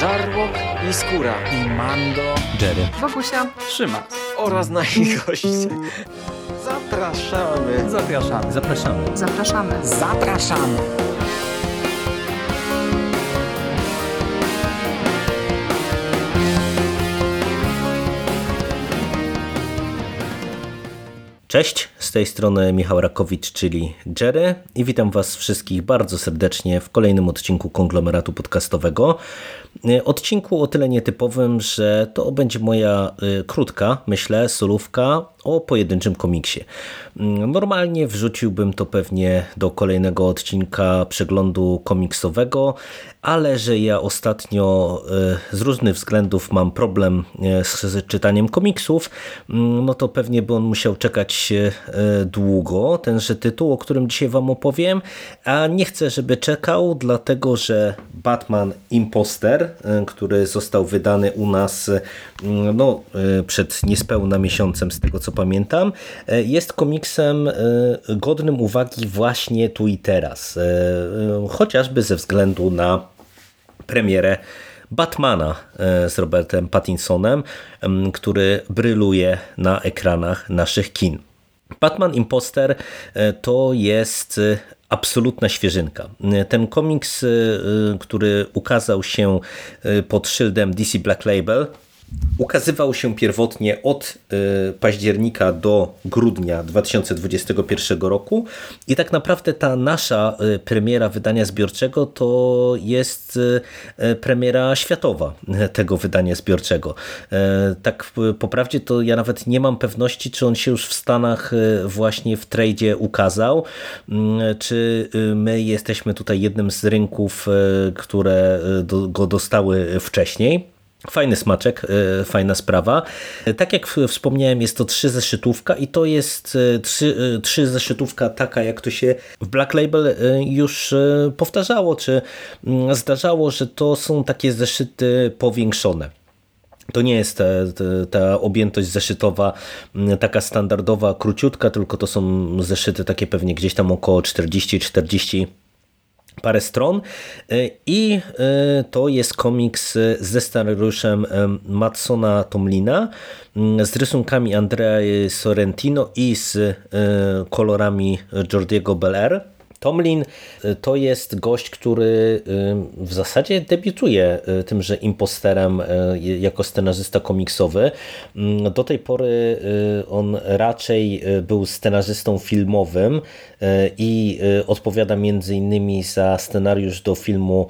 Żarłok i Skóra. I Mando. Jerry. Wokusia. Trzyma. Oraz nasi goście. Zapraszamy. Zapraszamy. Zapraszamy. Zapraszamy. Zapraszamy. Cześć, z tej strony Michał Rakowicz, czyli Jerry, i witam Was wszystkich bardzo serdecznie w kolejnym odcinku Konglomeratu Podcastowego. Odcinku o tyle nietypowym, że to będzie moja krótka, myślę, solówka o pojedynczym komiksie. Normalnie wrzuciłbym to pewnie do kolejnego odcinka przeglądu komiksowego, ale że ja ostatnio z różnych względów mam problem z czytaniem komiksów, no to pewnie by on musiał czekać długo, tenże tytuł, o którym dzisiaj Wam opowiem, a nie chcę, żeby czekał, dlatego że Batman Imposter, który został wydany u nas no, przed niespełna miesiącem, z tego co pamiętam, jest komiksem godnym uwagi właśnie tu i teraz, chociażby ze względu na premierę Batmana z Robertem Pattinsonem, który bryluje na ekranach naszych kin. Batman Imposter to jest absolutna świeżynka. Ten komiks, który ukazał się pod szyldem DC Black Label, ukazywał się pierwotnie od października do grudnia 2021 roku i tak naprawdę ta nasza premiera wydania zbiorczego to jest premiera światowa tego wydania zbiorczego. Tak po prawdzie to ja nawet nie mam pewności, czy on się już w Stanach właśnie w tradzie ukazał, czy my jesteśmy tutaj jednym z rynków, które go dostały wcześniej. Fajny smaczek, fajna sprawa. Tak jak wspomniałem, jest to 3 zeszytówka i to jest 3 zeszytówka taka, jak to się w Black Label już powtarzało, czy zdarzało, że to są takie zeszyty powiększone. To nie jest ta objętość zeszytowa taka standardowa, króciutka, tylko to są zeszyty takie pewnie gdzieś tam około 40 parę stron i to jest komiks ze scenariuszem Masona Tomlina z rysunkami Andrei Sorrentino i z kolorami Jorge'ego Bellaire. Tomlin to jest gość, który w zasadzie debiutuje tymże Imposterem jako scenarzysta komiksowy. Do tej pory on raczej był scenarzystą filmowym i odpowiada m.in. za scenariusz do filmu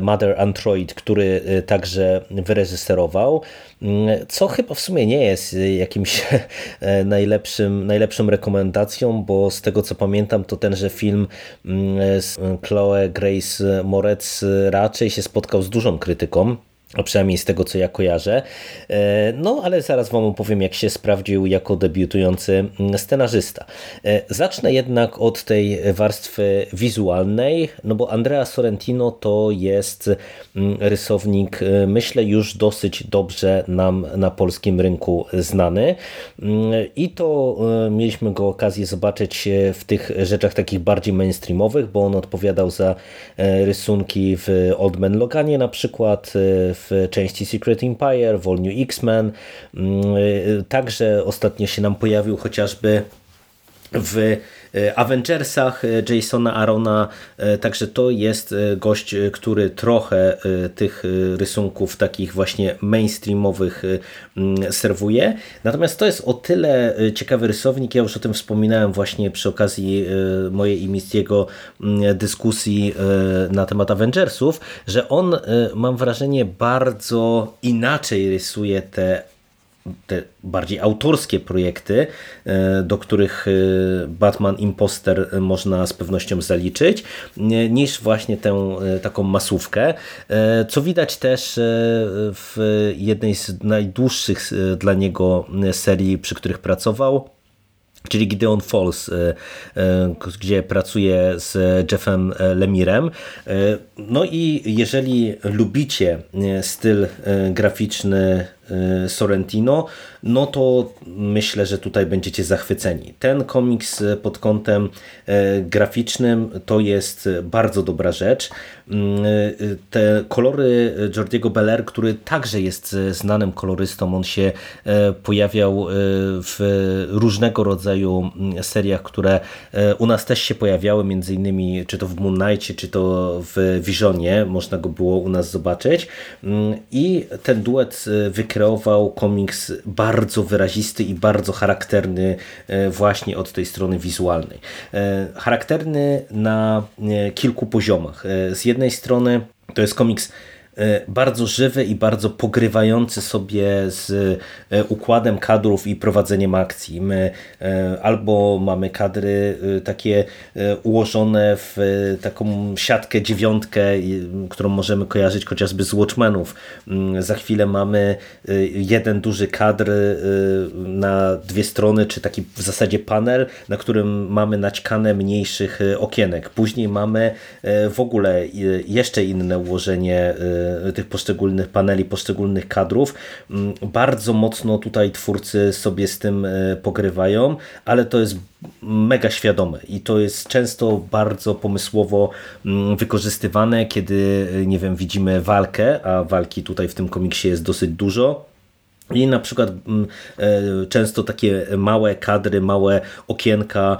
Mother Android, który także wyreżyserował, co chyba w sumie nie jest jakimś najlepszą rekomendacją, bo z tego co pamiętam, to tenże film z Chloe Grace Moretz raczej się spotkał z dużą krytyką, a przynajmniej z tego co ja kojarzę. No ale zaraz Wam opowiem, jak się sprawdził jako debiutujący scenarzysta. Zacznę jednak od tej warstwy wizualnej, no bo Andrea Sorrentino to jest rysownik, myślę, już dosyć dobrze nam na polskim rynku znany i to mieliśmy go okazję zobaczyć w tych rzeczach takich bardziej mainstreamowych, bo on odpowiadał za rysunki w Old Man Loganie na przykład, w części Secret Empire, w All-New X-Men. Także ostatnio się nam pojawił chociażby w Avengersach Jasona Arona, także to jest gość, który trochę tych rysunków takich właśnie mainstreamowych serwuje. Natomiast to jest o tyle ciekawy rysownik, ja już o tym wspominałem właśnie przy okazji mojej i Mistiego dyskusji na temat Avengersów, że on, mam wrażenie, bardzo inaczej rysuje te bardziej autorskie projekty, do których Batman Imposter można z pewnością zaliczyć, niż właśnie tę taką masówkę, co widać też w jednej z najdłuższych dla niego serii, przy których pracował, czyli Gideon Falls, gdzie pracuje z Jeffem Lemirem. No i jeżeli lubicie styl graficzny Sorrentino, no to myślę, że tutaj będziecie zachwyceni. Ten komiks pod kątem graficznym to jest bardzo dobra rzecz. Te kolory Jordiego Bellaire, który także jest znanym kolorystą, on się pojawiał w różnego rodzaju seriach, które u nas też się pojawiały, między innymi czy to w Moon Knightie, czy to w Visionie, można go było u nas zobaczyć. I ten duet wykreował komiks bardzo wyrazisty i bardzo charakterny właśnie od tej strony wizualnej. Charakterny na kilku poziomach. Z jednej strony to jest komiks bardzo żywy i bardzo pogrywający sobie z układem kadrów i prowadzeniem akcji. My albo mamy kadry takie ułożone w taką siatkę, dziewiątkę, którą możemy kojarzyć chociażby z Watchmenów. Za chwilę mamy jeden duży kadr na dwie strony, czy taki w zasadzie panel, na którym mamy naćkane mniejszych okienek. Później mamy w ogóle jeszcze inne ułożenie tych poszczególnych paneli, poszczególnych kadrów. Bardzo mocno tutaj twórcy sobie z tym pogrywają, ale to jest mega świadome i to jest często bardzo pomysłowo wykorzystywane, kiedy, nie wiem, widzimy walkę, a walki tutaj w tym komiksie jest dosyć dużo. I na przykład często takie małe kadry, małe okienka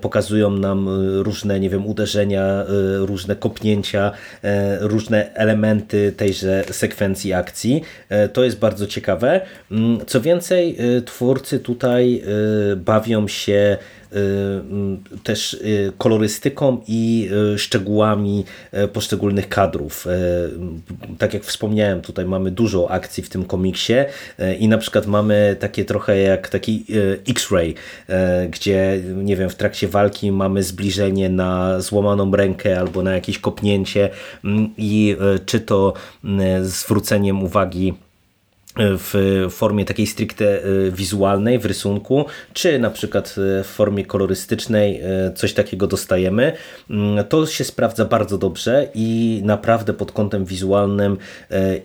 pokazują nam różne, nie wiem, uderzenia, różne kopnięcia, różne elementy tejże sekwencji akcji. To jest bardzo ciekawe. Co więcej, twórcy tutaj bawią się też kolorystyką i szczegółami poszczególnych kadrów. Tak jak wspomniałem, tutaj mamy dużo akcji w tym komiksie i na przykład mamy takie trochę jak taki X-ray, gdzie, nie wiem, w trakcie walki mamy zbliżenie na złamaną rękę albo na jakieś kopnięcie i czy to zwróceniem uwagi w formie takiej stricte wizualnej, w rysunku, czy na przykład w formie kolorystycznej coś takiego dostajemy. To się sprawdza bardzo dobrze i naprawdę pod kątem wizualnym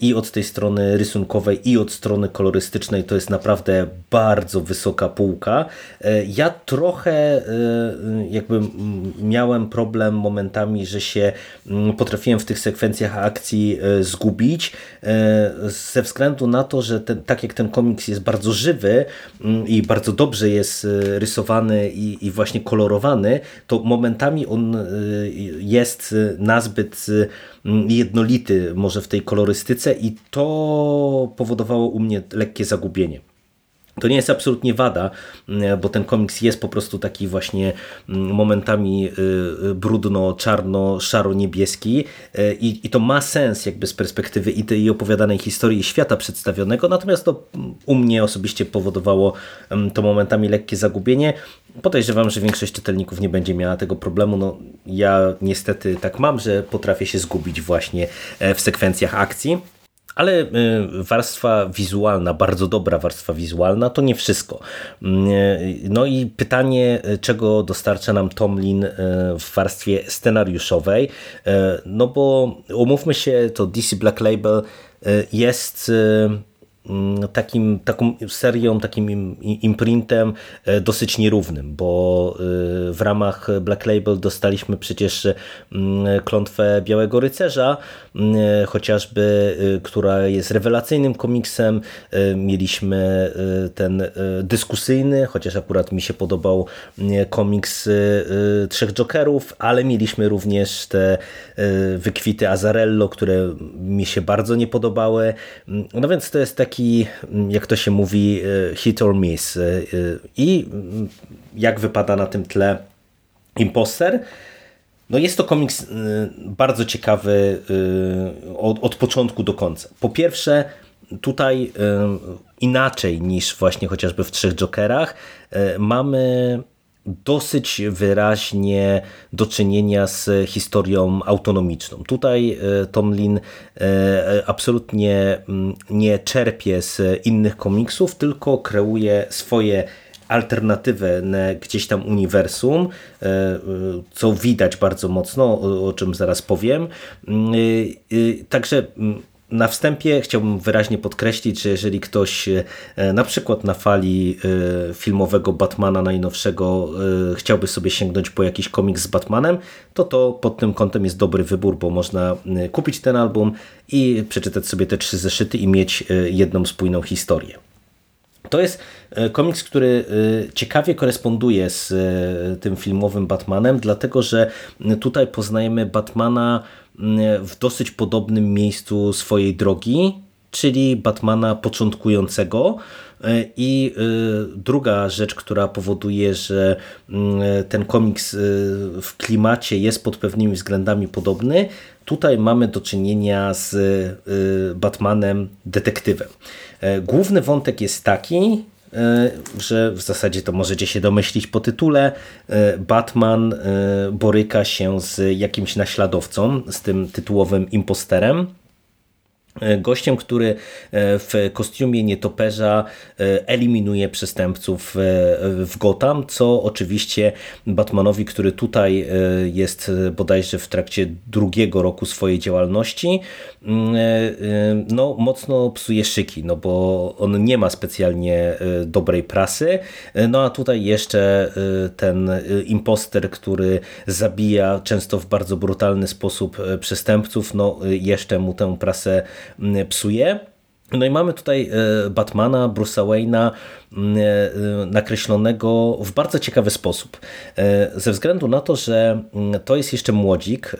i od tej strony rysunkowej, i od strony kolorystycznej to jest naprawdę bardzo wysoka półka. Ja trochę jakby miałem problem momentami, że się potrafiłem w tych sekwencjach akcji zgubić ze względu na to, że tak jak ten komiks jest bardzo żywy i bardzo dobrze jest rysowany i właśnie kolorowany, to momentami on jest nazbyt jednolity może w tej kolorystyce i to powodowało u mnie lekkie zagubienie. To nie jest absolutnie wada, bo ten komiks jest po prostu taki właśnie momentami brudno, czarno, szaro, niebieski i to ma sens jakby z perspektywy i tej opowiadanej historii, i świata przedstawionego, natomiast to u mnie osobiście powodowało to momentami lekkie zagubienie. Podejrzewam, że większość czytelników nie będzie miała tego problemu. No, ja niestety tak mam, że potrafię się zgubić właśnie w sekwencjach akcji. Ale warstwa wizualna, bardzo dobra warstwa wizualna, to nie wszystko. No i pytanie, czego dostarcza nam Tomlin w warstwie scenariuszowej? No bo umówmy się, to DC Black Label jest taką serią, takim imprintem dosyć nierównym, bo w ramach Black Label dostaliśmy przecież Klątwę Białego Rycerza, chociażby, która jest rewelacyjnym komiksem. Mieliśmy ten dyskusyjny, chociaż akurat mi się podobał komiks Trzech Jokerów, ale mieliśmy również te wykwity Azarello, które mi się bardzo nie podobały. No więc to jest taki, jak to się mówi, hit or miss. I jak wypada na tym tle Imposter? No jest to komiks bardzo ciekawy od początku do końca. Po pierwsze, tutaj inaczej niż właśnie chociażby w Trzech Jokerach mamy dosyć wyraźnie do czynienia z historią autonomiczną. Tutaj Tomlin absolutnie nie czerpie z innych komiksów, tylko kreuje swoje alternatywne gdzieś tam uniwersum, co widać bardzo mocno, o czym zaraz powiem. Także Na wstępie chciałbym wyraźnie podkreślić, że jeżeli ktoś na przykład na fali filmowego Batmana najnowszego chciałby sobie sięgnąć po jakiś komiks z Batmanem, to pod tym kątem jest dobry wybór, bo można kupić ten album i przeczytać sobie te 3 zeszyty i mieć jedną spójną historię. To jest komiks, który ciekawie koresponduje z tym filmowym Batmanem, dlatego że tutaj poznajemy Batmana w dosyć podobnym miejscu swojej drogi, czyli Batmana początkującego. I druga rzecz, która powoduje, że ten komiks w klimacie jest pod pewnymi względami podobny, tutaj mamy do czynienia z Batmanem detektywem. Główny wątek jest taki, że w zasadzie to możecie się domyślić po tytule, Batman boryka się z jakimś naśladowcą, z tym tytułowym imposterem. Gościem, który w kostiumie nietoperza eliminuje przestępców w Gotham, co oczywiście Batmanowi, który tutaj jest bodajże w trakcie drugiego roku swojej działalności, no mocno psuje szyki, no bo on nie ma specjalnie dobrej prasy, no a tutaj jeszcze ten imposter, który zabija często w bardzo brutalny sposób przestępców, no jeszcze mu tę prasę psuje. No i mamy tutaj Batmana, Bruce'a Wayne'a nakreślonego w bardzo ciekawy sposób. Ze względu na to, że to jest jeszcze młodzik,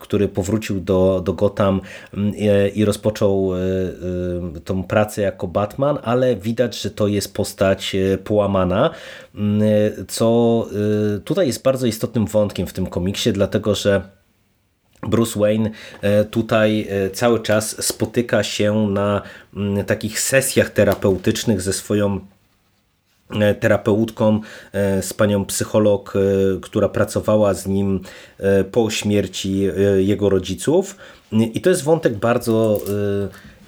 który powrócił do Gotham i rozpoczął tą pracę jako Batman, ale widać, że to jest postać połamana, co tutaj jest bardzo istotnym wątkiem w tym komiksie, dlatego że Bruce Wayne tutaj cały czas spotyka się na takich sesjach terapeutycznych ze swoją terapeutką, z panią psycholog, która pracowała z nim po śmierci jego rodziców. I to jest wątek bardzo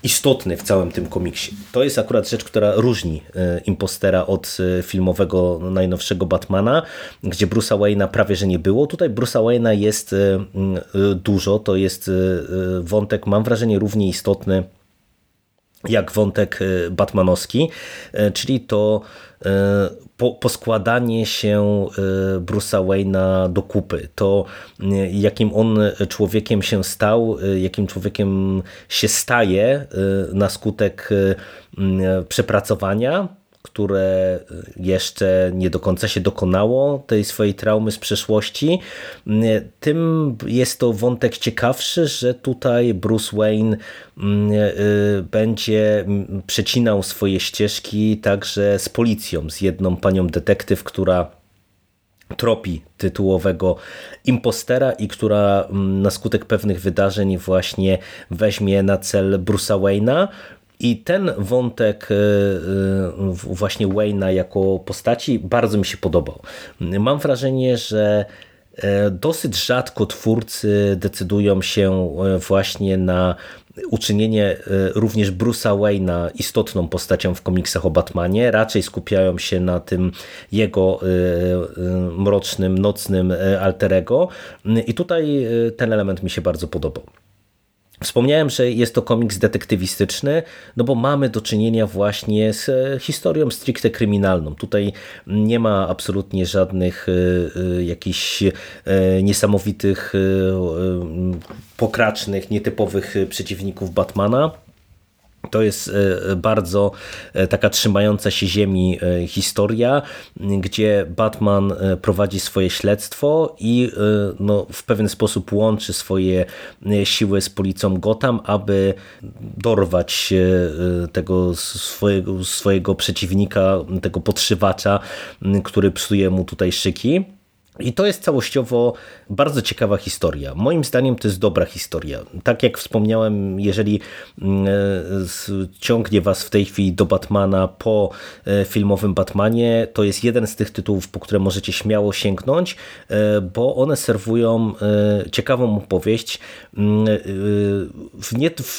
istotny w całym tym komiksie. To jest akurat rzecz, która różni impostera od filmowego najnowszego Batmana, gdzie Bruce'a Wayne'a prawie że nie było. Tutaj Bruce'a Wayne'a jest dużo, to jest wątek, mam wrażenie, równie istotny jak wątek batmanowski, czyli to poskładanie się Bruce'a Wayne'a do kupy. To jakim on człowiekiem się stał, jakim człowiekiem się staje na skutek przepracowania, które jeszcze nie do końca się dokonało, tej swojej traumy z przeszłości. Tym jest to wątek ciekawszy, że tutaj Bruce Wayne będzie przecinał swoje ścieżki także z policją, z jedną panią detektyw, która tropi tytułowego impostera i która na skutek pewnych wydarzeń właśnie weźmie na cel Bruce'a Wayne'a. I ten wątek właśnie Wayne'a jako postaci bardzo mi się podobał. Mam wrażenie, że dosyć rzadko twórcy decydują się właśnie na uczynienie również Bruce'a Wayne'a istotną postacią w komiksach o Batmanie. Raczej skupiają się na tym jego mrocznym, nocnym alter ego. I tutaj ten element mi się bardzo podobał. Wspomniałem, że jest to komiks detektywistyczny, no bo mamy do czynienia właśnie z historią stricte kryminalną. Tutaj nie ma absolutnie żadnych jakichś niesamowitych, pokracznych, nietypowych przeciwników Batmana. To jest bardzo taka trzymająca się ziemi historia, gdzie Batman prowadzi swoje śledztwo i no, w pewien sposób łączy swoje siły z policją Gotham, aby dorwać tego swojego przeciwnika, tego podszywacza, który psuje mu tutaj szyki. I to jest całościowo bardzo ciekawa historia. Moim zdaniem to jest dobra historia. Tak jak wspomniałem, jeżeli ciągnie was w tej chwili do Batmana po filmowym Batmanie, to jest jeden z tych tytułów, po które możecie śmiało sięgnąć, bo one serwują ciekawą opowieść,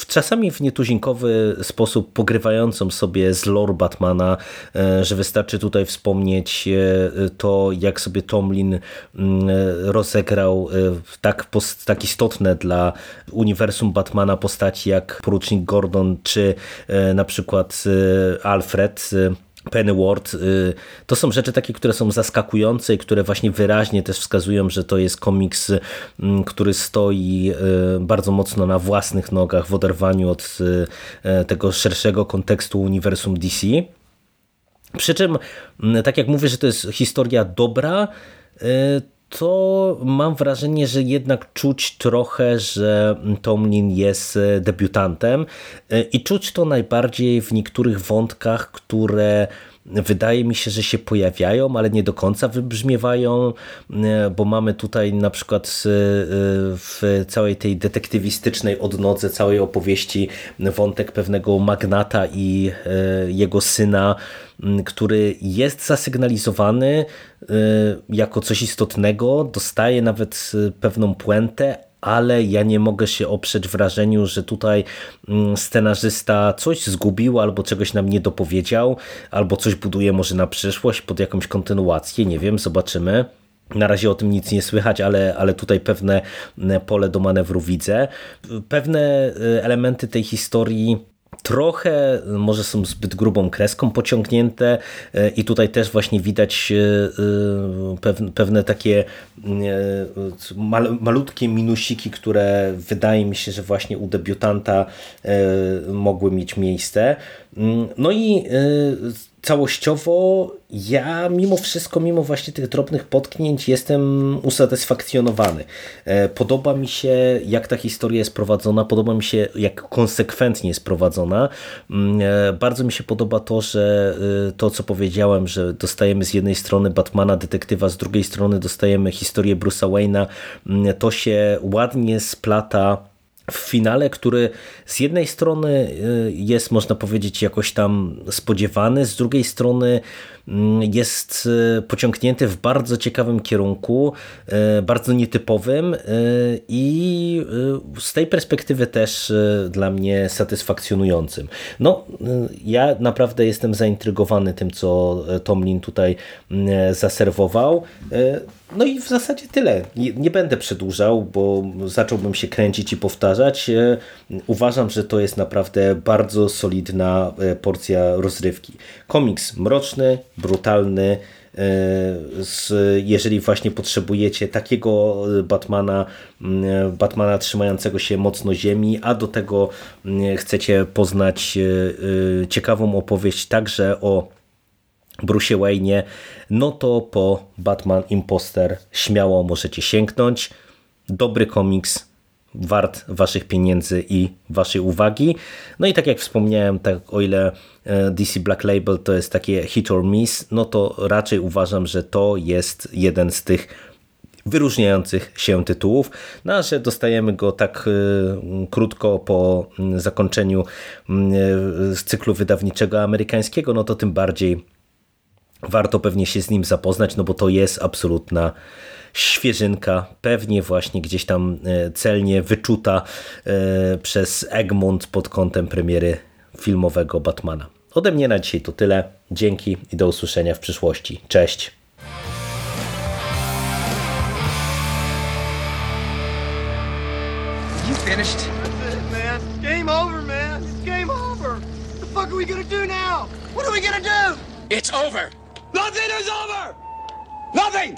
czasami w nietuzinkowy sposób pogrywającą sobie z lore Batmana, że wystarczy tutaj wspomnieć to, jak sobie Tomlin rozegrał tak istotne dla uniwersum Batmana postaci jak porucznik Gordon czy na przykład Alfred, Pennyworth. To są rzeczy takie, które są zaskakujące i które właśnie wyraźnie też wskazują, że to jest komiks, który stoi bardzo mocno na własnych nogach w oderwaniu od tego szerszego kontekstu uniwersum DC. Przy czym, tak jak mówię, że to jest historia dobra, to mam wrażenie, że jednak czuć trochę, że Tomlin jest debiutantem i czuć to najbardziej w niektórych wątkach, które wydaje mi się, że się pojawiają, ale nie do końca wybrzmiewają, bo mamy tutaj na przykład w całej tej detektywistycznej odnodze całej opowieści wątek pewnego magnata i jego syna, który jest zasygnalizowany jako coś istotnego, dostaje nawet pewną puentę, ale ja nie mogę się oprzeć wrażeniu, że tutaj scenarzysta coś zgubił, albo czegoś nam nie dopowiedział, albo coś buduje może na przyszłość pod jakąś kontynuację, nie wiem, zobaczymy. Na razie o tym nic nie słychać, ale tutaj pewne pole do manewru widzę. Pewne elementy tej historii trochę może są zbyt grubą kreską pociągnięte i tutaj też właśnie widać pewne takie malutkie minusiki, które wydaje mi się, że właśnie u debiutanta mogły mieć miejsce. No i całościowo ja mimo wszystko, mimo właśnie tych drobnych potknięć jestem usatysfakcjonowany. Podoba mi się, jak ta historia jest prowadzona, podoba mi się, jak konsekwentnie jest prowadzona. Bardzo mi się podoba to, że to, co powiedziałem, że dostajemy z jednej strony Batmana, detektywa, z drugiej strony dostajemy historię Bruce'a Wayne'a. To się ładnie splata w finale, który z jednej strony jest, można powiedzieć, jakoś tam spodziewany, z drugiej strony jest pociągnięty w bardzo ciekawym kierunku, bardzo nietypowym i z tej perspektywy też dla mnie satysfakcjonującym. No, ja naprawdę jestem zaintrygowany tym, co Tomlin tutaj zaserwował. No i w zasadzie tyle. Nie będę przedłużał, bo zacząłbym się kręcić i powtarzać. Uważam, że to jest naprawdę bardzo solidna porcja rozrywki. Komiks mroczny, brutalny. Jeżeli właśnie potrzebujecie takiego Batmana trzymającego się mocno ziemi, a do tego chcecie poznać ciekawą opowieść także o Bruce'ie Wayne'ie, no to po Batman Imposter śmiało możecie sięgnąć. Dobry komiks, wart waszych pieniędzy i waszej uwagi. No i tak jak wspomniałem, tak o ile DC Black Label to jest takie hit or miss, no to raczej uważam, że to jest jeden z tych wyróżniających się tytułów, no a że dostajemy go tak krótko po zakończeniu cyklu wydawniczego amerykańskiego, no to tym bardziej warto pewnie się z nim zapoznać, no bo to jest absolutna świeżynka, pewnie właśnie gdzieś tam celnie wyczuta przez Egmont pod kątem premiery filmowego Batmana. Ode mnie na dzisiaj to tyle. Dzięki i do usłyszenia w przyszłości. Cześć! You finished? That's it, man. Game over, man. It's game over. What the fuck are we gonna do now? What are we gonna do? It's over. Nothing is over! Nothing!